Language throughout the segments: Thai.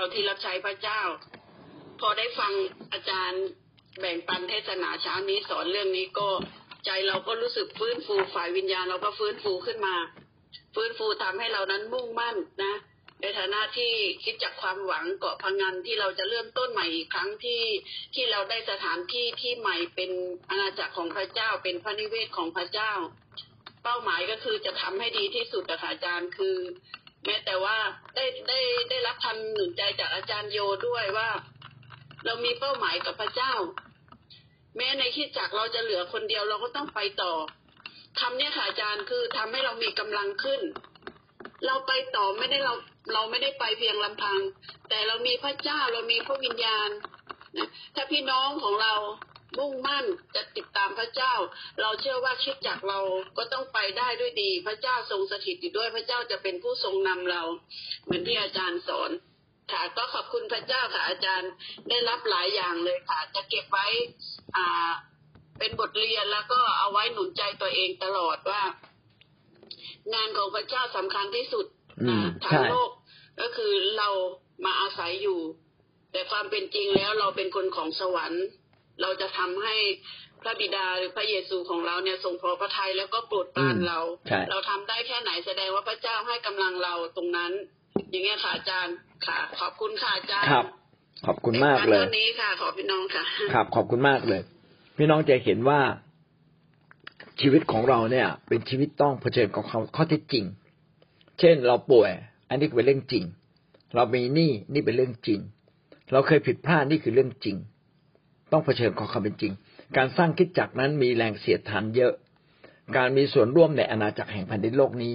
เราที่รับใช้พระเจ้าพอได้ฟังอาจารย์แบ่งปันเทศนาเช้านี้สอนเรื่องนี้ก็ใจเราก็รู้สึกฟื้นฟูฝ่ายวิญญาณเราก็ฟื้นฟูขึ้นมาฟื้นฟูทำให้เรานั้นมุ่งมั่นนะในฐานะที่คิดจากความหวังเกาะพะงันที่เราจะเริ่มต้นใหม่อีกครั้งที่เราได้สถานที่ที่ใหม่เป็นอาณาจักรของพระเจ้าเป็นพระนิเวศของพระเจ้าเป้าหมายก็คือจะทำให้ดีที่สุดอาจารย์คือแม้แต่ว่าได้รับคำหนุนใจจากอาจารย์โยด้วยว่าเรามีเป้าหมายกับพระเจ้าแม้ในคิดจักเราจะเหลือคนเดียวเราก็ต้องไปต่อคำนี้ค่ะอาจารย์คือทำให้เรามีกำลังขึ้นเราไปต่อไม่ได้เราไม่ได้ไปเพียงลำพังแต่เรามีพระเจ้าเรามีพระวิญญาณนะถ้าพี่น้องของเรามุ่งมั่นจะติดตามพระเจ้าเราเชื่อว่าคิดจักเราก็ต้องไปได้ด้วยดีพระเจ้าทรงสถิตอยู่ด้วยพระเจ้าจะเป็นผู้ทรงนำเราเหมือนที่อาจารย์สอนค่ะก็ขอบคุณพระเจ้าค่ะอาจารย์ได้รับหลายอย่างเลยค่ะจะเก็บไว้เป็นบทเรียนแล้วก็เอาไว้หนุนใจตัวเองตลอดว่างานของพระเจ้าสำคัญที่สุดทางโลกก็คือเรามาอาศัยอยู่แต่ความเป็นจริงแล้วเราเป็นคนของสวรรค์เราจะทำให้พระบิดาหรือพระเยซูของเราเนี่ยทรงพอพระทัยแล้วก็โปรดปรานเราเราทำได้แค่ไหนแสดงว่าพระเจ้าให้กำลังเราตรงนั้นอย่างเงี้ยค่ะอาจารย์ค่ะขอบคุณค่ะอาจารย์ขอบคุณมากเลยวันนี้ค่ะขอพี่น้องค่ะครับขอบคุณมากเลยพี่น้องจะเห็นว่าชีวิตของเราเนี่ยเป็นชีวิตต้องเผชิญกับข้อเท็จจริงเช่นเราป่วยอันนี้เป็นเรื่องจริงเรามีหนี้นี่เป็นเรื่องจริงเราเคยผิดพลาดนี่คือเรื่องจริงต้องเผชิญกับความเป็นจริงการสร้างคริสตจักรนั้นมีแรงเสียดทานเยอะการมีส่วนร่วมในอาณาจักรแห่งแผ่นดินโลกนี้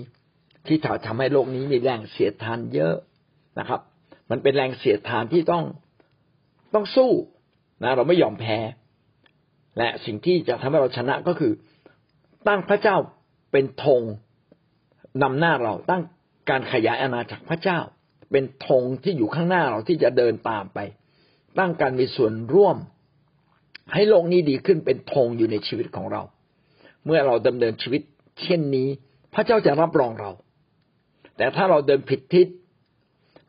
ที่ทำให้โลกนี้มีแรงเสียดทานเยอะนะครับมันเป็นแรงเสียดทานที่ต้องสู้นะเราไม่ยอมแพ้และสิ่งที่จะทำให้เราชนะก็คือตั้งพระเจ้าเป็นธงนำหน้าเราตั้งการขยายอาณาจักรพระเจ้าเป็นธงที่อยู่ข้างหน้าเราที่จะเดินตามไปตั้งการมีส่วนร่วมให้โลกนี้ดีขึ้นเป็นธงอยู่ในชีวิตของเราเมื่อเราดำเนินชีวิตเช่นนี้พระเจ้าจะรับรองเราแต่ถ้าเราเดินผิดทิศ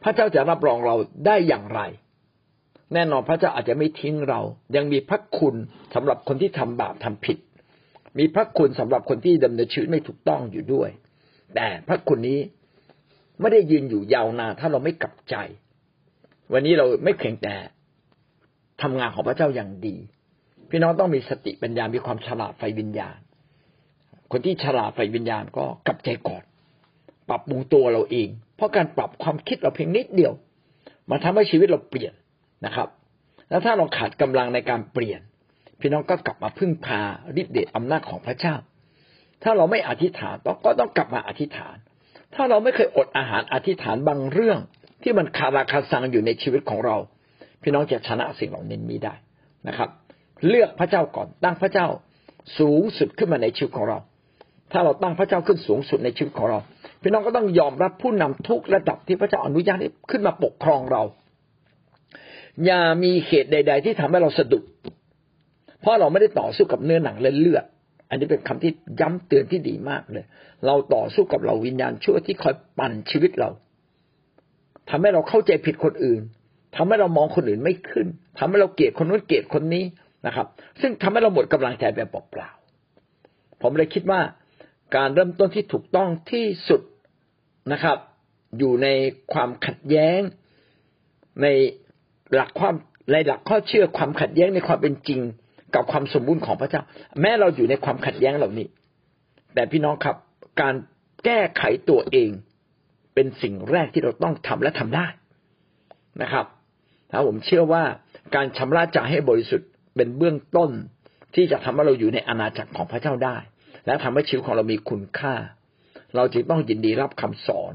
พระเจ้าจะรับรองเราได้อย่างไรแน่นอนพระเจ้าอาจจะไม่ทิ้งเรายังมีพระคุณสำหรับคนที่ทำบาปทำผิดมีพระคุณสำหรับคนที่ดำเนินชีวิตไม่ถูกต้องอยู่ด้วยแต่พระคุณนี้ไม่ได้ยืนอยู่ยาวนานถ้าเราไม่กลับใจวันนี้เราไม่เพียงแต่ทำงานของพระเจ้าอย่างดีพี่น้องต้องมีสติปัญญามีความฉลาดฝ่ายวิญญาณคนที่ฉลาดฝ่ายวิญญาณก็กลับใจก่อนปรับปรุงตัวเราเองเพราะการปรับความคิดเราเพียงนิดเดียวมันทำให้ชีวิตเราเปลี่ยนนะครับแล้วถ้าเราขาดกำลังในการเปลี่ยนพี่น้องก็กลับมาพึ่งพาฤทธิ์เดชอำนาจของพระเจ้าถ้าเราไม่อธิษฐานก็ต้องกลับมาอธิษฐานถ้าเราไม่เคยอดอาหารอธิษฐานบางเรื่องที่มันคาราคาซังอยู่ในชีวิตของเราพี่น้องจะชนะสิ่งเหล่านี้ไม่ได้นะครับเลือกพระเจ้าก่อนตั้งพระเจ้าสูงสุดขึ้นมาในชีวิตของเราถ้าเราตั้งพระเจ้าขึ้นสูงสุดในชีวิตของเราพี่น้องก็ต้องยอมรับผู้นำทุกระดับที่พระเจ้าอนุญาตให้ขึ้นมาปกครองเราอย่ามีเหตุใดๆที่ทำให้เราสะดุดเพราะเราไม่ได้ต่อสู้กับเนื้อหนังและเลือดอันนี้เป็นคำที่ย้ำเตือนที่ดีมากเลยเราต่อสู้กับเราวิญญาณชั่วที่คอยปั่นชีวิตเราทำให้เราเข้าใจผิดคนอื่นทำให้เรามองคนอื่นไม่ขึ้นทำให้เราเกลียดคนนู้นเกลียดคนนี้นะครับซึ่งทำให้เราหมดกำลังใจแบบเปล่าๆผมเลยคิดว่าการเริ่มต้นที่ถูกต้องที่สุดนะครับอยู่ในความขัดแย้งในหลักข้อเชื่อความขัดแย้งในความเป็นจริงกับความสมบูรณ์ของพระเจ้าแม้เราอยู่ในความขัดแย้งเหล่านี้แต่พี่น้องครับการแก้ไขตัวเองเป็นสิ่งแรกที่เราต้องทำและทำได้นะครับแล้วผมเชื่อว่าการชำระใจให้บริสุทธิ์เป็นเบื้องต้นที่จะทำให้เราอยู่ในอาณาจักรของพระเจ้าได้และทำให้ชีวิตของเรามีคุณค่าเราจึงต้องยินดีรับคำสอน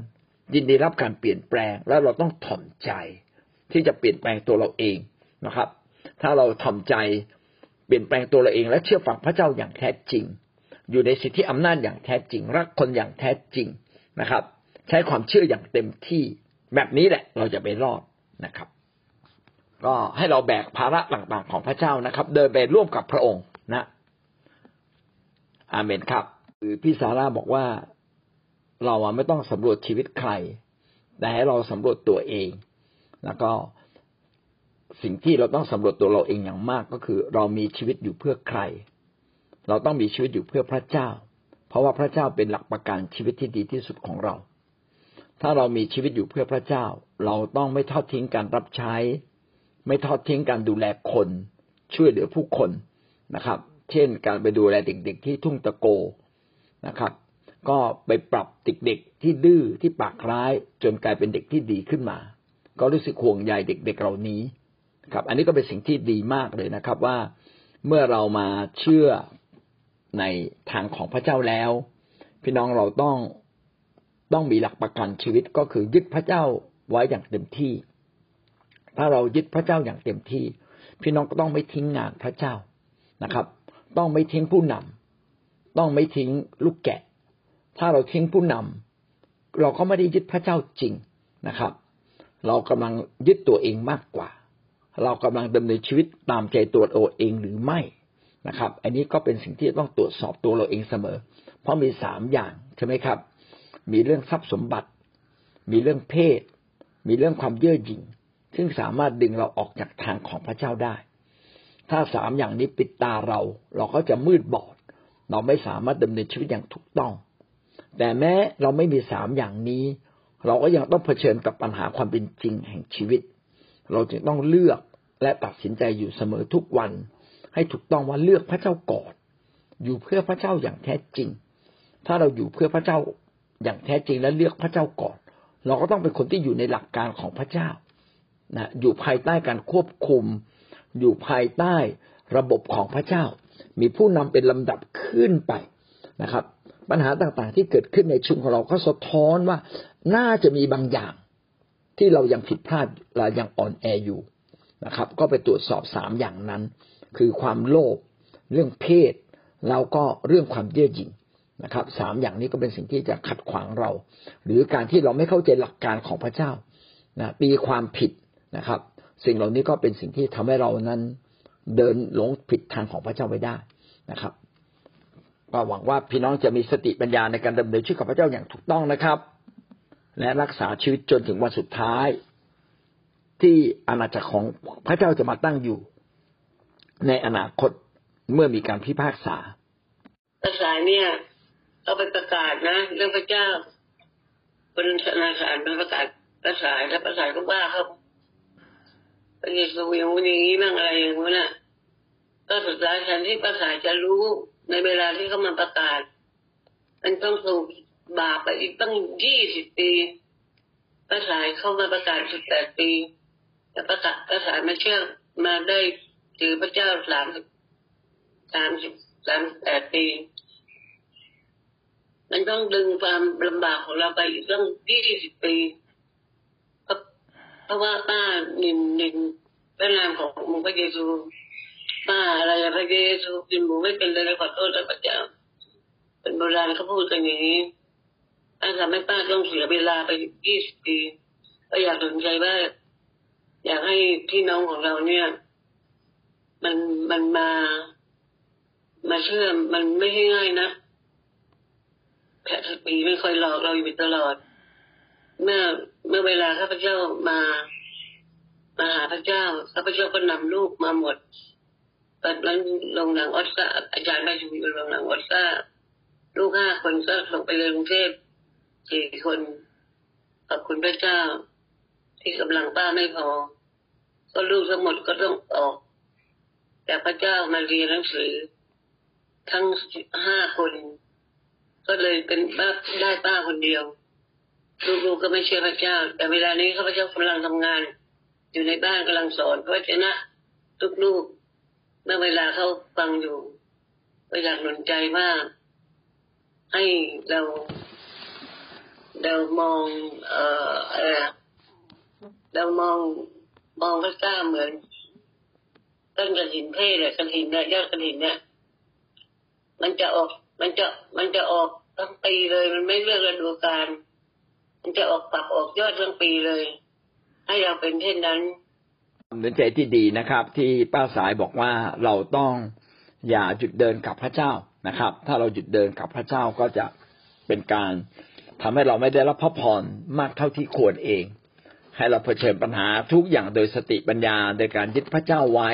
ยินดีรับการเปลี่ยนแปลงและเราต้องถ่อมใจที่จะเปลี่ยนแปลงตัวเราเองนะครับถ้าเราถ่อมใจเปลี่ยนแปลงตัวเราเองและเชื่อฟังพระเจ้าอย่างแท้จริงอยู่ในสิทธิอำนาจอย่างแท้จริงรักคนอย่างแท้จริงนะครับใช้ความเชื่ออย่างเต็มที่แบบนี้แหละเราจะไปรอดนะครับก็ให้เราแบกภาระต่างๆของพระเจ้านะครับเดินไปร่วมกับพระองค์นะอาเมนครับคือพี่ซาร่าบอกว่าเราไม่ต้องสำรวจชีวิตใครแต่ให้เราสำรวจตัวเอง แล้วก็สิ่งที่เราต้องสำรวจตัวเราเองอย่างมากก็คือเรามีชีวิตอยู่เพื่อใครเราต้องมีชีวิตอยู่เพื่อพระเจ้าเพราะว่าพระเจ้าเป็นหลักประกันชีวิตที่ดีที่สุดของเราถ้าเรามีชีวิตอยู่เพื่อพระเจ้าเราต้องไม่ทอดทิ้งการรับใช้ไม่ทอดทิ้งการดูแลคนช่วยเหลือผู้คนนะครับเช่นการไปดูแลเด็กๆที่ทุ่งตะโกนะครับก็ไปปรับเด็กๆที่ดื้อที่ปากร้ายจนกลายเป็นเด็กที่ดีขึ้นมาก็รู้สึกห่วงใยเด็กๆเหล่านี้ครับอันนี้ก็เป็นสิ่งที่ดีมากเลยนะครับว่าเมื่อเรามาเชื่อในทางของพระเจ้าแล้วพี่น้องเราต้องมีหลักประกันชีวิตก็คือยึดพระเจ้าไว้อย่างเต็มที่ถ้าเรายึดพระเจ้าอย่างเต็มที่พี่น้องก็ต้องไม่ทิ้งงานพระเจ้านะครับต้องไม่ทิ้งผู้นำต้องไม่ทิ้งลูกแกะถ้าเราทิ้งผู้นำเราก็ไม่ได้ยึดพระเจ้าจริงนะครับเรากำลังยึดตัวเองมากกว่าเรากำลังดำเนินชีวิตตามใจตัวเราเองหรือไม่นะครับอันนี้ก็เป็นสิ่งที่ต้องตรวจสอบตัวเราเองเสมอเพราะมี3อย่างใช่ไหมครับมีเรื่องทรัพย์สมบัติมีเรื่องเพศมีเรื่องความเย่อหยิ่งซึ่งสามารถดึงเราออกจากทางของพระเจ้าได้ถ้า3อย่างนี้ปิดตาเราก็จะมืดบอดเราไม่สามารถดำเนินชีวิตอย่างถูกต้องแต่แม้เราไม่มี3อย่างนี้เราก็ยังต้องเผชิญกับปัญหาความเป็นจริงแห่งชีวิตเราจึงต้องเลือกและตัดสินใจอยู่เสมอทุกวันให้ถูกต้องว่าเลือกพระเจ้าก่อนอยู่เพื่อพระเจ้าอย่างแท้จริงถ้าเราอยู่เพื่อพระเจ้าอย่างแท้จริงและเลือกพระเจ้าก่อนเราก็ต้องเป็นคนที่อยู่ในหลักการของพระเจ้านะอยู่ภายใต้การควบคุมอยู่ภายใต้ระบบของพระเจ้ามีผู้นำเป็นลำดับขึ้นไปนะครับปัญหาต่างๆที่เกิดขึ้นในชีวิตของเราก็สะท้อนว่าน่าจะมีบางอย่างที่เรายังผิดพลาดเรายังอ่อนแออยู่นะครับก็ไปตรวจสอบ3อย่างนั้นคือความโลภเรื่องเพศแล้วก็เรื่องความเย่อหยิ่งนะครับ3อย่างนี้ก็เป็นสิ่งที่จะขัดขวางเราหรือการที่เราไม่เข้าใจหลักการของพระเจ้านะตีความผิดนะครับสิ่งเหล่านี้ก็เป็นสิ่งที่ทำให้เรานั้นเดินหลงผิดทางของพระเจ้าไปได้นะครับก็หวังว่าพี่น้องจะมีสติปัญญาในการดำเนินชีวิตกับพระเจ้าอย่างถูกต้องนะครับและรักษาชีวิตจนถึงวันสุดท้ายที่อาณาจักรของพระเจ้าจะมาตั้งอยู่ในอนาคตเมื่อมีการพิพากษาภาษาเนี่ยเอาไปประกาศนะเรื่องพระเจ้าเป็นธนาคารเป็นประกาศภาษาและภาษาก็บ้าครับเป็นอย่างนี้บ้างอะไรอย่างนี้นะก็สุดท้ายฉันที่ภาษาจะรู้ในเวลาที่เขามาประกาศมันต้องถูกบาปไปอีกตั้ง20 ปีภาษาเข้ามาประกาศ18 ปีแต่ประกาศภาษาไม่เชื่อมาได้ถือพระเจ้า38 ปีมันต้องดึงความลำบากของเราไปอีกตั้ง20 ปีเพราะว่าป้านินพระนามขององค์พระเยซูป้าอะไรพระเยซูกินหมูไม่เป็นเลยขอโทษพระเจ้าเป็นโบราณเขาพูดกันอย่างนี้อาจจะไม่ป้าต้องเสียเวลาไป20 ปีก็อยากสนใจว่าอยากให้พี่น้องของเราเนี่ยมันมาเชื่อมันไม่ง่ายนะแค่ปีไม่ค่อยหลอกเราอยู่ตลอดเมื่อเวลาข้าพเจ้ามาหาพระเจ้าข้าพเจ้าก็นำลูกมาหมดตอนนั้นลงหนังออสซ่าอาจารย์มาอยู่ลงหนังออสซ่าลูก5 คนก็ลงไปเลยกรุงเทพ4 คนขอบคุณพระเจ้าที่กำลังป้าไม่พอก็ลูกทั้งหมดก็ต้องออกแต่พระเจ้ามาเรียนหนังสือทั้ง5 คนก็เลยเป็นป้าได้ป้าคนเดียวลูกก็ไม่เชื่อพระเจ้าแต่เวลานี้ข้าพเจ้ากำลังทำงานอยู่ในบ้านกำลังสอนเพราะฉะนั้นลูกๆเมื่อเวลาเขาฟังอยู่ก็อยากหนุนใจว่าให้เรามองพระเจ้าเหมือนต้นกระถินเทศกระถินเนี่ยยอดกระถินเนี่ยมันจะออกทั้งปีเลยมันไม่เลือกฤดูกาลมันจะออกปักออกยอดทั้งปีเลยให้เราเป็นเช่นนั้นเน้นใจที่ดีนะครับที่ป้าสายบอกว่าเราต้องอย่าหยุดเดินกับพระเจ้านะครับถ้าเราหยุดเดินกับพระเจ้าก็จะเป็นการทำให้เราไม่ได้รับพระพรมากเท่าที่ควรเอง ให้เราเผชิญปัญหาทุกอย่างโดยสติปัญญาโดยการยึดพระเจ้าไว้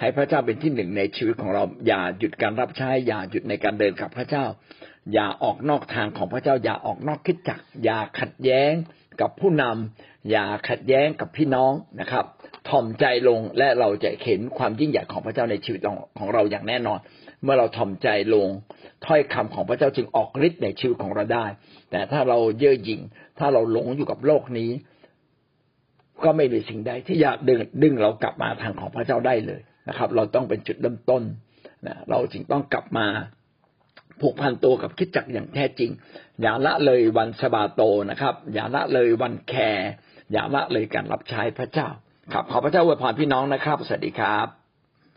ให้พระเจ้าเป็นที่หนึ่งในชีวิตของเราอย่าหยุดการรับใช้อย่าหยุดในการเดินกับพระเจ้าอย่าออกนอกทางของพระเจ้าอย่าออกนอกคริสตจักรอย่าขัดแย้งกับผู้นำอย่าขัดแย้งกับพี่น้องนะครับถ่อมใจลงและเราจะเห็นความยิ่งใหญ่ของพระเจ้าในชีวิตของเราอย่างแน่นอนเมื่อเราถ่อมใจลงถ้อยคำของพระเจ้าจึงออกฤทธิ์ในชีวิตของเราได้แต่ถ้าเราเย่อหยิ่งถ้าเราหลงอยู่กับโลกนี้ก็ไม่มีสิ่งใดที่จะดึงเรากลับมาทางของพระเจ้าได้เลยนะครับเราต้องเป็นจุดเริ่มต้นนะเราจึงต้องกลับมาผูกพันตัวกับคริสตจักรอย่างแท้จริงอย่าละเลยวันสะบาโตนะครับอย่าละเลยวันแคร์อย่าละเลยการรับใช้พระเจ้าครับขอพระเจ้าอวยพรพี่น้องนะครับสวัสดีครับ